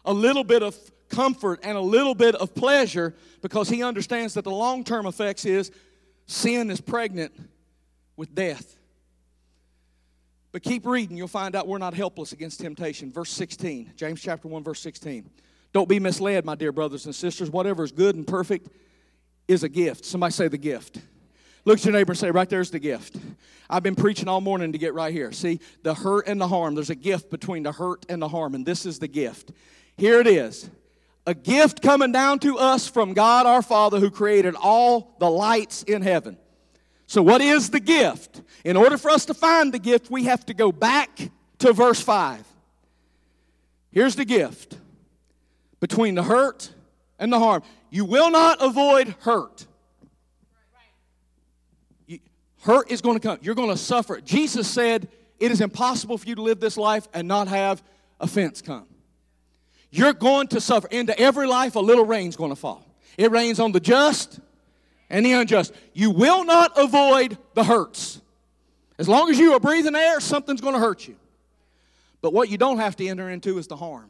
a little bit of comfort and a little bit of pleasure, because he understands that the long-term effects is sin is pregnant with death. But keep reading. You'll find out we're not helpless against temptation. Verse 16, James chapter 1, verse 16. Don't be misled, my dear brothers and sisters. Whatever is good and perfect is a gift. Somebody say the gift. Look at your neighbor and say, right there's the gift. I've been preaching all morning to get right here. See, the hurt and the harm. There's a gift between the hurt and the harm, and this is the gift. Here it is, a gift coming down to us from God our Father, who created all the lights in heaven. So what is the gift? In order for us to find the gift, we have to go back to verse 5. Here's the gift between the hurt and the harm. You will not avoid hurt. Hurt is going to come. You're going to suffer. Jesus said, it is impossible for you to live this life and not have offense come. You're going to suffer. Into every life, a little rain's going to fall. It rains on the just and the unjust. You will not avoid the hurts. As long as you are breathing air, something's going to hurt you. But what you don't have to enter into is the harm,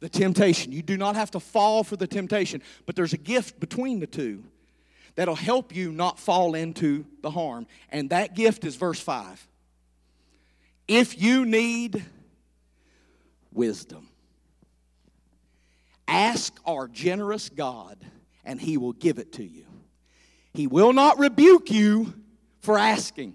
the temptation. You do not have to fall for the temptation. But there's a gift between the two that'll help you not fall into the harm. And that gift is verse 5. If you need wisdom, ask our generous God, and He will give it to you. He will not rebuke you for asking.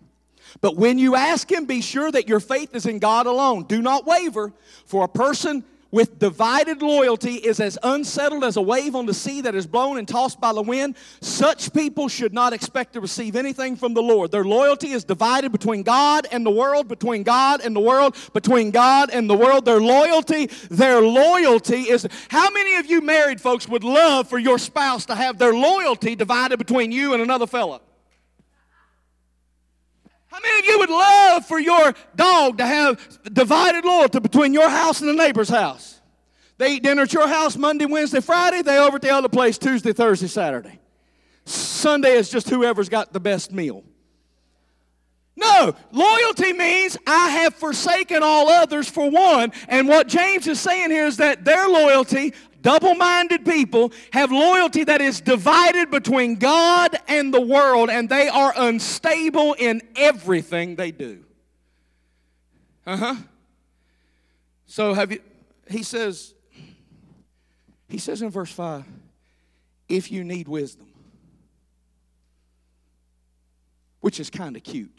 But when you ask Him, be sure that your faith is in God alone. Do not waver, for a person with divided loyalty is as unsettled as a wave on the sea that is blown and tossed by the wind. Such people should not expect to receive anything from the Lord. Their loyalty is divided between God and the world, between God and the world, between God and the world. Their loyalty is... How many of you married folks would love for your spouse to have their loyalty divided between you and another fella? How many of you would love for your dog to have divided loyalty between your house and the neighbor's house? They eat dinner at your house Monday, Wednesday, Friday. They over at the other place Tuesday, Thursday, Saturday. Sunday is just whoever's got the best meal. No, loyalty means I have forsaken all others for one. And what James is saying here is that their loyalty, double-minded people, have loyalty that is divided between God and the world, and they are unstable in everything they do. So he says in verse 5, if you need wisdom, which is kind of cute.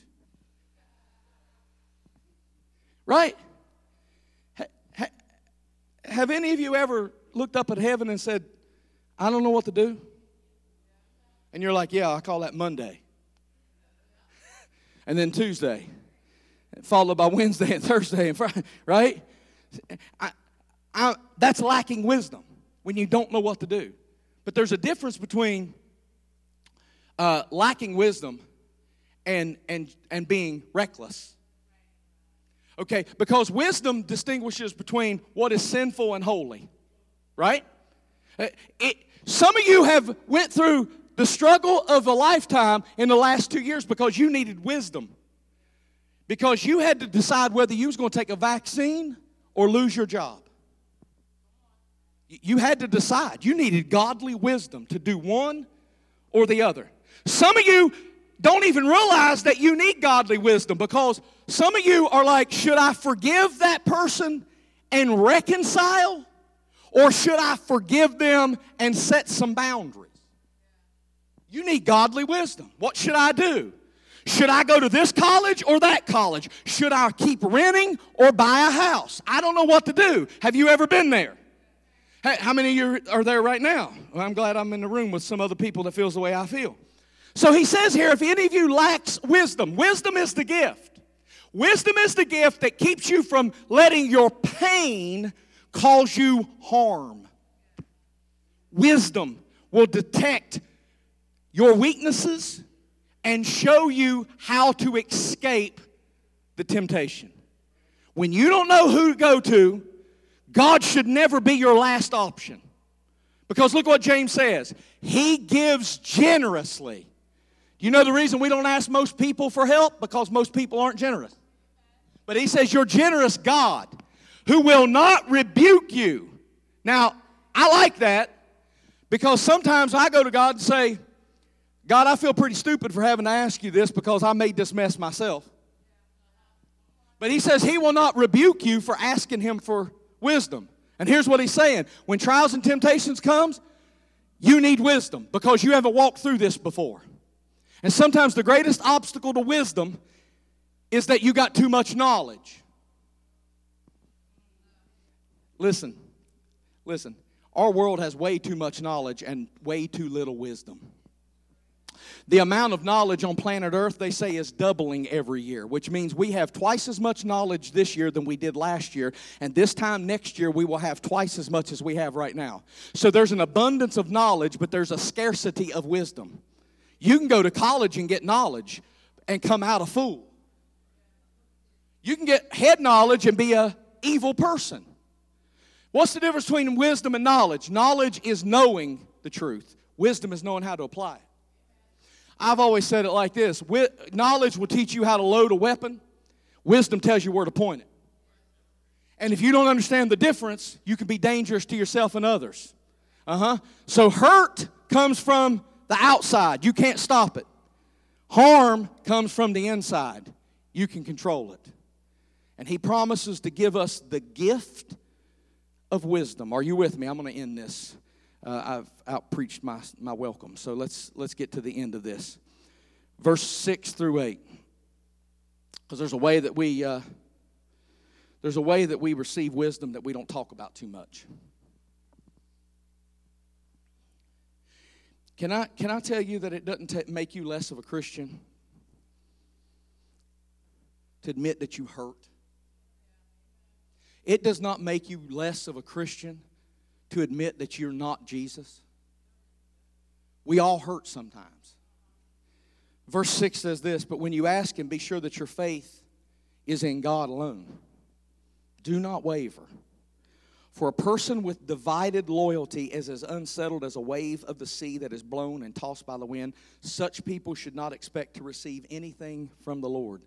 Right? Have any of you ever looked up at heaven and said, I don't know what to do? And you're like, yeah, I call that Monday. And then Tuesday, followed by Wednesday and Thursday and Friday, right? That's lacking wisdom when you don't know what to do. But there's a difference between lacking wisdom and being reckless. Okay, because wisdom distinguishes between what is sinful and holy, right? Some of you have went through the struggle of a lifetime in the last 2 years because you needed wisdom, because you had to decide whether you was going to take a vaccine or lose your job. You had to decide. You needed godly wisdom to do one or the other. Some of you don't even realize that you need godly wisdom because some of you are like, should I forgive that person and reconcile? Or should I forgive them and set some boundaries? You need godly wisdom. What should I do? Should I go to this college or that college? Should I keep renting or buy a house? I don't know what to do. Have you ever been there? Hey, how many of you are there right now? Well, I'm glad I'm in the room with some other people that feels the way I feel. So he says here, if any of you lacks wisdom, wisdom is the gift. Wisdom is the gift that keeps you from letting your pain cause you harm. Wisdom will detect your weaknesses and show you how to escape the temptation. When you don't know who to go to, God should never be your last option. Because look what James says. He gives generously. You know the reason we don't ask most people for help? Because most people aren't generous. But he says, your generous God, who will not rebuke you. Now, I like that because sometimes I go to God and say, God, I feel pretty stupid for having to ask you this because I made this mess myself. But he says he will not rebuke you for asking him for wisdom. And here's what he's saying. When trials and temptations comes, you need wisdom because you haven't walked through this before. And sometimes the greatest obstacle to wisdom is that you got too much knowledge. Listen, our world has way too much knowledge and way too little wisdom. The amount of knowledge on planet Earth, they say, is doubling every year, which means we have twice as much knowledge this year than we did last year, and this time next year we will have twice as much as we have right now. So there's an abundance of knowledge, but there's a scarcity of wisdom. You can go to college and get knowledge and come out a fool. You can get head knowledge and be an evil person. What's the difference between wisdom and knowledge? Knowledge is knowing the truth. Wisdom is knowing how to apply it. I've always said it like this. Knowledge will teach you how to load a weapon. Wisdom tells you where to point it. And if you don't understand the difference, you can be dangerous to yourself and others. So hurt comes from the outside. You can't stop it. Harm comes from the inside. You can control it. And he promises to give us the gift of wisdom. Are you with me? I'm going to end this. I've outpreached my welcome. So let's get to the end of this. Verse 6 through 8. Because there's a way that we receive wisdom that we don't talk about too much. Can I tell you that it doesn't make you less of a Christian to admit that you hurt? It does not make you less of a Christian to admit that you're not Jesus. We all hurt sometimes. Verse 6 says this, but when you ask Him, be sure that your faith is in God alone. Do not waver. For a person with divided loyalty is as unsettled as a wave of the sea that is blown and tossed by the wind. Such people should not expect to receive anything from the Lord.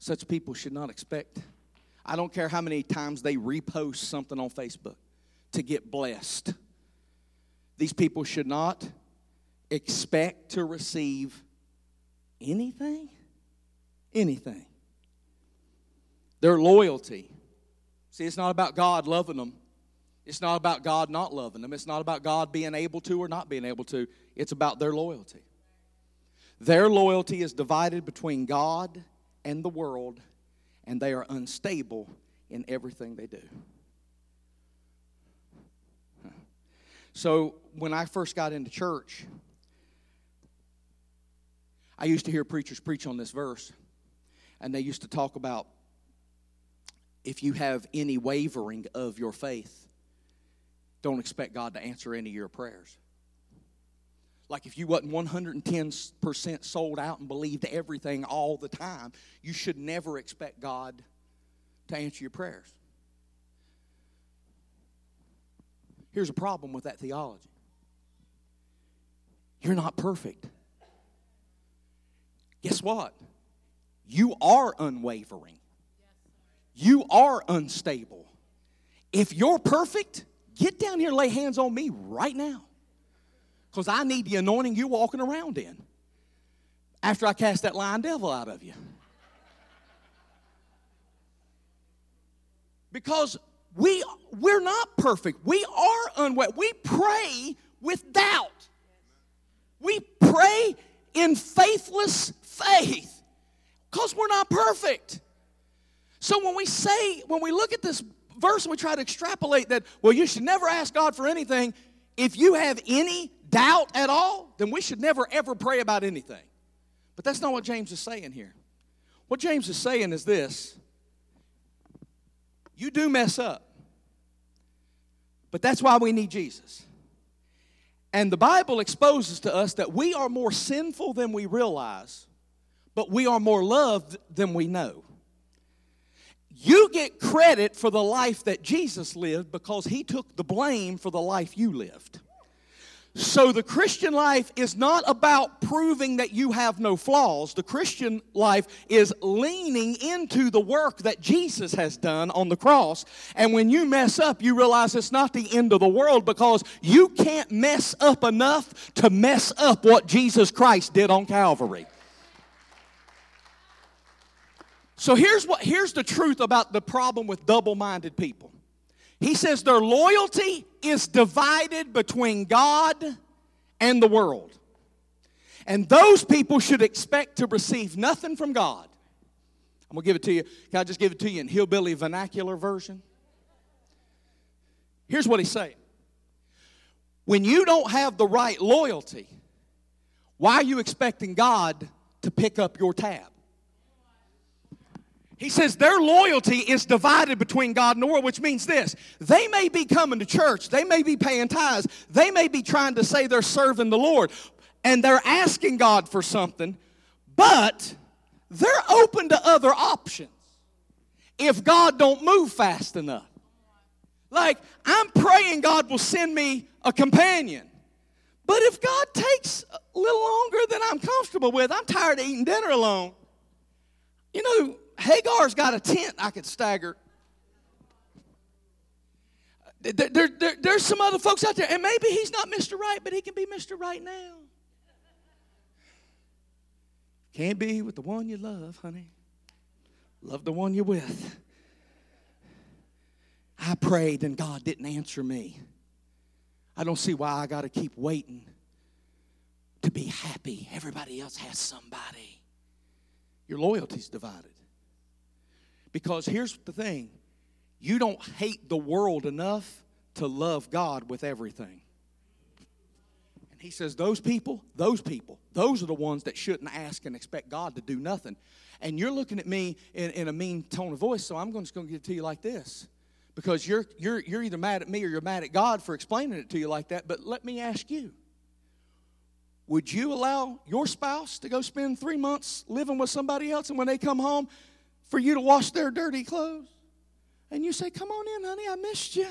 Such people should not expect. I don't care how many times they repost something on Facebook to get blessed. These people should not expect to receive anything. Anything. Their loyalty. See, it's not about God loving them. It's not about God not loving them. It's not about God being able to or not being able to. It's about their loyalty. Their loyalty is divided between God and the world, and they are unstable in everything they do. So when I first got into church, I used to hear preachers preach on this verse, and they used to talk about, if you have any wavering of your faith, don't expect God to answer any of your prayers. Like if you wasn't 110% sold out and believed everything all the time, you should never expect God to answer your prayers. Here's a problem with that theology. You're not perfect. Guess what? You are unwavering. You are unstable. If you're perfect, get down here and lay hands on me right now. Because I need the anointing you're walking around in after I cast that lying devil out of you. Because we're not perfect. We are unwavering. We pray with doubt. We pray in faithless faith because we're not perfect. So when we look at this verse and we try to extrapolate that, well, you should never ask God for anything. If you have any doubt at all, then we should never, ever pray about anything. But that's not what James is saying here. What James is saying is this. You do mess up. But that's why we need Jesus. And the Bible exposes to us that we are more sinful than we realize, but we are more loved than we know. You get credit for the life that Jesus lived because he took the blame for the life you lived. So the Christian life is not about proving that you have no flaws. The Christian life is leaning into the work that Jesus has done on the cross. And when you mess up, you realize it's not the end of the world because you can't mess up enough to mess up what Jesus Christ did on Calvary. So here's the truth about the problem with double-minded people. He says their loyalty is divided between God and the world. And those people should expect to receive nothing from God. I'm going to give it to you. Can I just give it to you in hillbilly vernacular version? Here's what he's saying. When you don't have the right loyalty, why are you expecting God to pick up your tab? He says their loyalty is divided between God and the world, which means this. They may be coming to church. They may be paying tithes. They may be trying to say they're serving the Lord. And they're asking God for something. But they're open to other options if God don't move fast enough. Like, I'm praying God will send me a companion. But if God takes a little longer than I'm comfortable with, I'm tired of eating dinner alone. You know, Hagar's got a tent I could stagger. There's some other folks out there, and maybe he's not Mr. Right, but he can be Mr. Right now. Can't be with the one you love, honey. Love the one you're with. I prayed and God didn't answer me. I don't see why I got to keep waiting to be happy. Everybody else has somebody. Your loyalty's divided. Because here's the thing. You don't hate the world enough to love God with everything. And he says those people, those are the ones that shouldn't ask and expect God to do nothing. And you're looking at me in a mean tone of voice, so I'm just going to give it to you like this. Because you're either mad at me or you're mad at God for explaining it to you like that. But let me ask you, would you allow your spouse to go spend 3 months living with somebody else and when they come home for you to wash their dirty clothes? And you say, come on in, honey, I missed you.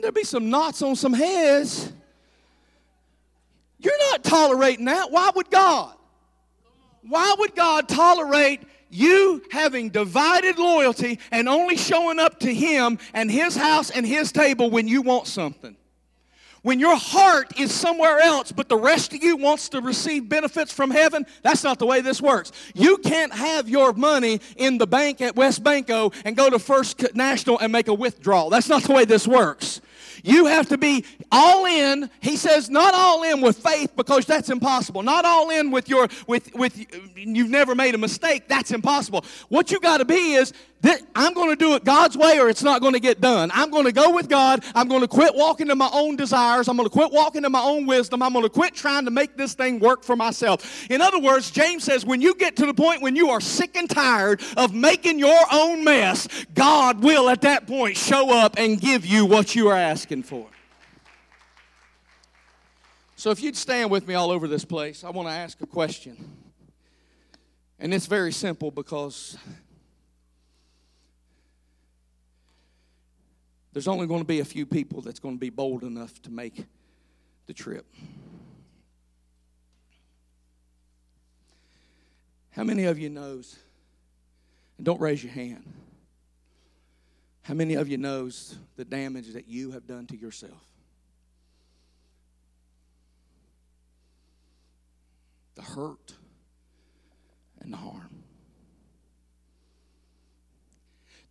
There'll be some knots on some heads. You're not tolerating that. Why would God? Why would God tolerate you having divided loyalty and only showing up to him and his house and his table when you want something? When your heart is somewhere else but the rest of you wants to receive benefits from heaven, that's not the way this works. You can't have your money in the bank at West Banco and go to First National and make a withdrawal. That's not the way this works. You have to be all in. He says not all in with faith because that's impossible. Not all in with you've never made a mistake. That's impossible. What you got to be is that I'm going to do it God's way or it's not going to get done. I'm going to go with God. I'm going to quit walking to my own desires. I'm going to quit walking to my own wisdom. I'm going to quit trying to make this thing work for myself. In other words, James says when you get to the point when you are sick and tired of making your own mess, God will at that point show up and give you what you are asking for. So if you'd stand with me all over this place, I want to ask a question. And it's very simple because there's only going to be a few people that's going to be bold enough to make the trip. How many of you knows, and don't raise your hand, how many of you knows the damage that you have done to yourself? The hurt and the harm.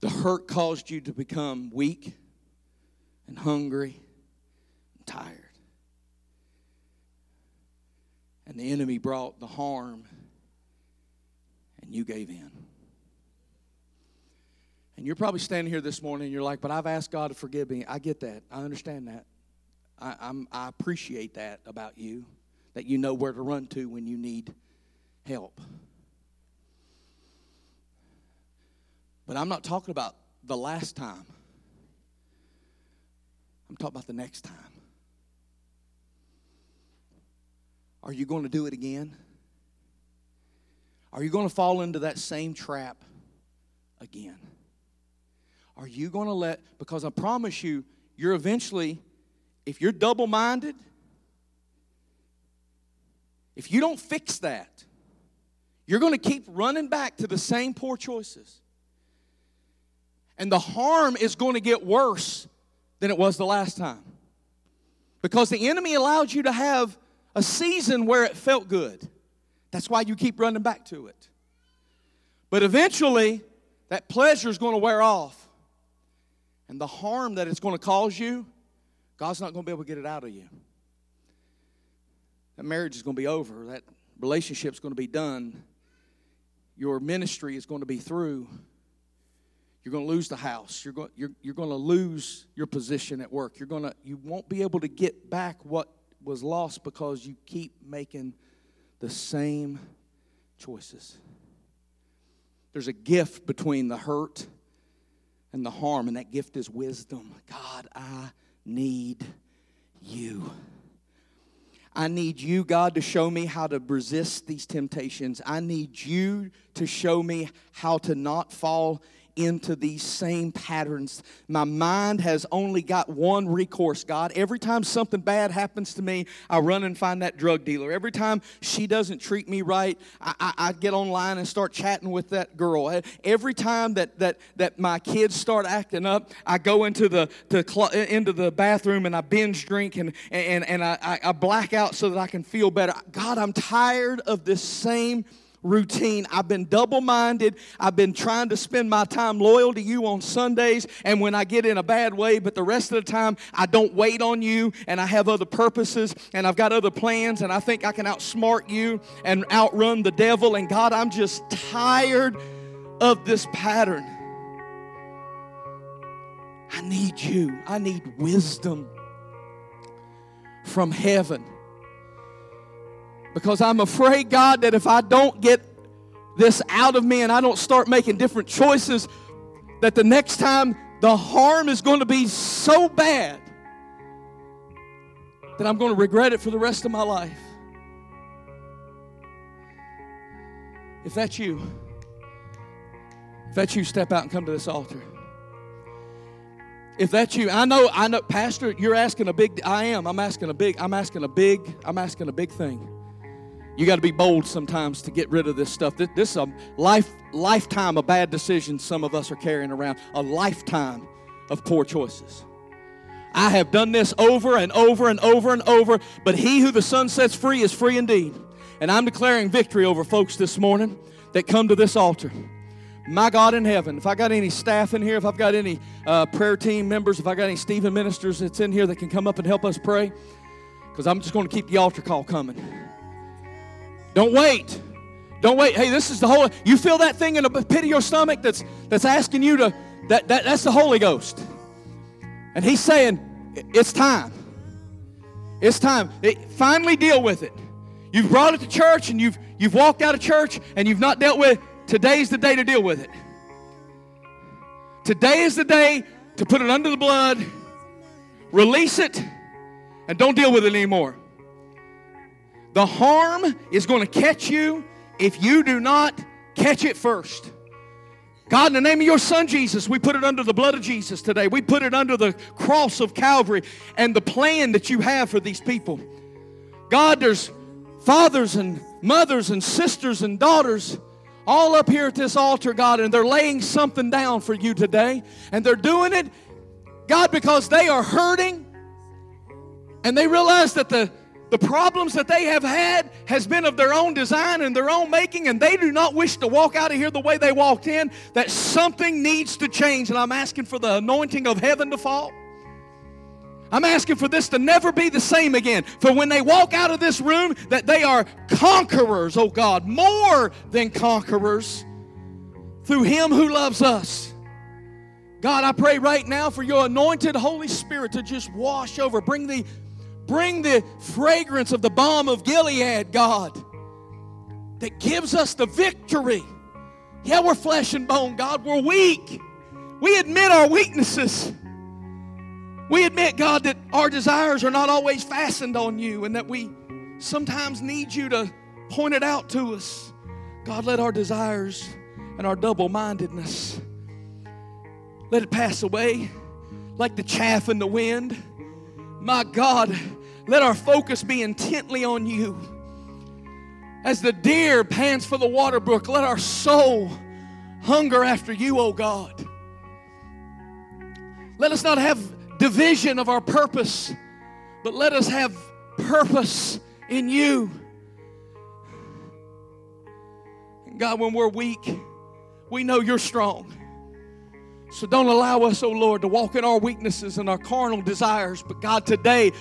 The hurt caused you to become weak and hungry and tired. And the enemy brought the harm and you gave in. And you're probably standing here this morning and you're like, but I've asked God to forgive me. I get that. I understand that. I appreciate that about you, that you know where to run to when you need help. But I'm not talking about the last time. I'm talking about the next time. Are you going to do it again? Are you going to fall into that same trap again? Are you going to let, because I promise you, you're eventually, if you're double-minded, if you don't fix that, you're going to keep running back to the same poor choices. And the harm is going to get worse than it was the last time. Because the enemy allowed you to have a season where it felt good. That's why you keep running back to it. But eventually, that pleasure is going to wear off. And the harm that it's going to cause you, God's not going to be able to get it out of you. That marriage is going to be over. That relationship is going to be done. Your ministry is going to be through. You're going to lose the house. You're going to lose your position at work. You won't be able to get back what was lost because you keep making the same choices. There's a gift between the hurt and the harm, and that gift is wisdom. God, I need you. I need you, God, to show me how to resist these temptations. I need you to show me how to not fall into these same patterns. My mind has only got one recourse, God. Every time something bad happens to me, I run and find that drug dealer. Every time she doesn't treat me right, I get online and start chatting with that girl. Every time that my kids start acting up, I go into the bathroom and I binge drink and I black out so that I can feel better. God, I'm tired of this same routine. I've been double-minded. I've been trying to spend my time loyal to you on Sundays and when I get in a bad way, but the rest of the time I don't wait on you and I have other purposes and I've got other plans and I think I can outsmart you and outrun the devil. And God, I'm just tired of this pattern. I need you. I need wisdom from heaven. Because I'm afraid, God, that if I don't get this out of me and I don't start making different choices, that the next time the harm is going to be so bad that I'm going to regret it for the rest of my life. If that's you, step out and come to this altar. If that's you, I know, Pastor, you're asking a big, I'm asking a big thing. You got to be bold sometimes to get rid of this stuff. This is a lifetime of bad decisions some of us are carrying around. A lifetime of poor choices. I have done this over and over and over and over, but he who the Son sets free is free indeed. And I'm declaring victory over folks this morning that come to this altar. My God in heaven, if I got any staff in here, if I've got any prayer team members, if I got any Stephen ministers that's in here that can come up and help us pray, because I'm just going to keep the altar call coming. Don't wait. Don't wait. Hey, this is the Holy. You feel that thing in the pit of your stomach that's asking you to, that's the Holy Ghost. And he's saying, it's time. It's time. Finally deal with it. You've brought it to church and you've walked out of church and you've not dealt with it. Today's the day to deal with it. Today is the day to put it under the blood, release it, and don't deal with it anymore. The harm is going to catch you if you do not catch it first. God, in the name of your Son, Jesus, we put it under the blood of Jesus today. We put it under the cross of Calvary and the plan that you have for these people. God, there's fathers and mothers and sisters and daughters all up here at this altar, God, and they're laying something down for you today. And they're doing it, God, because they are hurting and they realize that the problems that they have had has been of their own design and their own making, and they do not wish to walk out of here the way they walked in, that something needs to change. And I'm asking for the anointing of heaven to fall. I'm asking for this to never be the same again. For when they walk out of this room, that they are conquerors, oh God, more than conquerors through Him who loves us. God, I pray right now for your anointed Holy Spirit to just wash over, Bring the fragrance of the balm of Gilead, God, that gives us the victory. Yeah, we're flesh and bone, God. We're weak. We admit our weaknesses. We admit, God, that our desires are not always fastened on you and that we sometimes need you to point it out to us. God, let our desires and our double-mindedness, let it pass away like the chaff in the wind. My God, let our focus be intently on you. As the deer pants for the water brook, let our soul hunger after you, O God. Let us not have division of our purpose, but let us have purpose in you. And God, when we're weak, we know you're strong. So don't allow us, oh Lord, to walk in our weaknesses and our carnal desires. But God, today,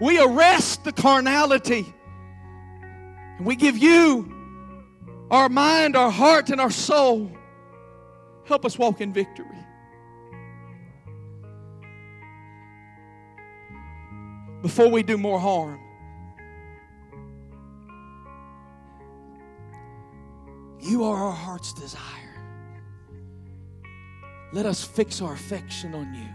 we arrest the carnality. And we give you our mind, our heart, and our soul. Help us walk in victory. Before we do more harm. You are our heart's desire. Let us fix our affection on you.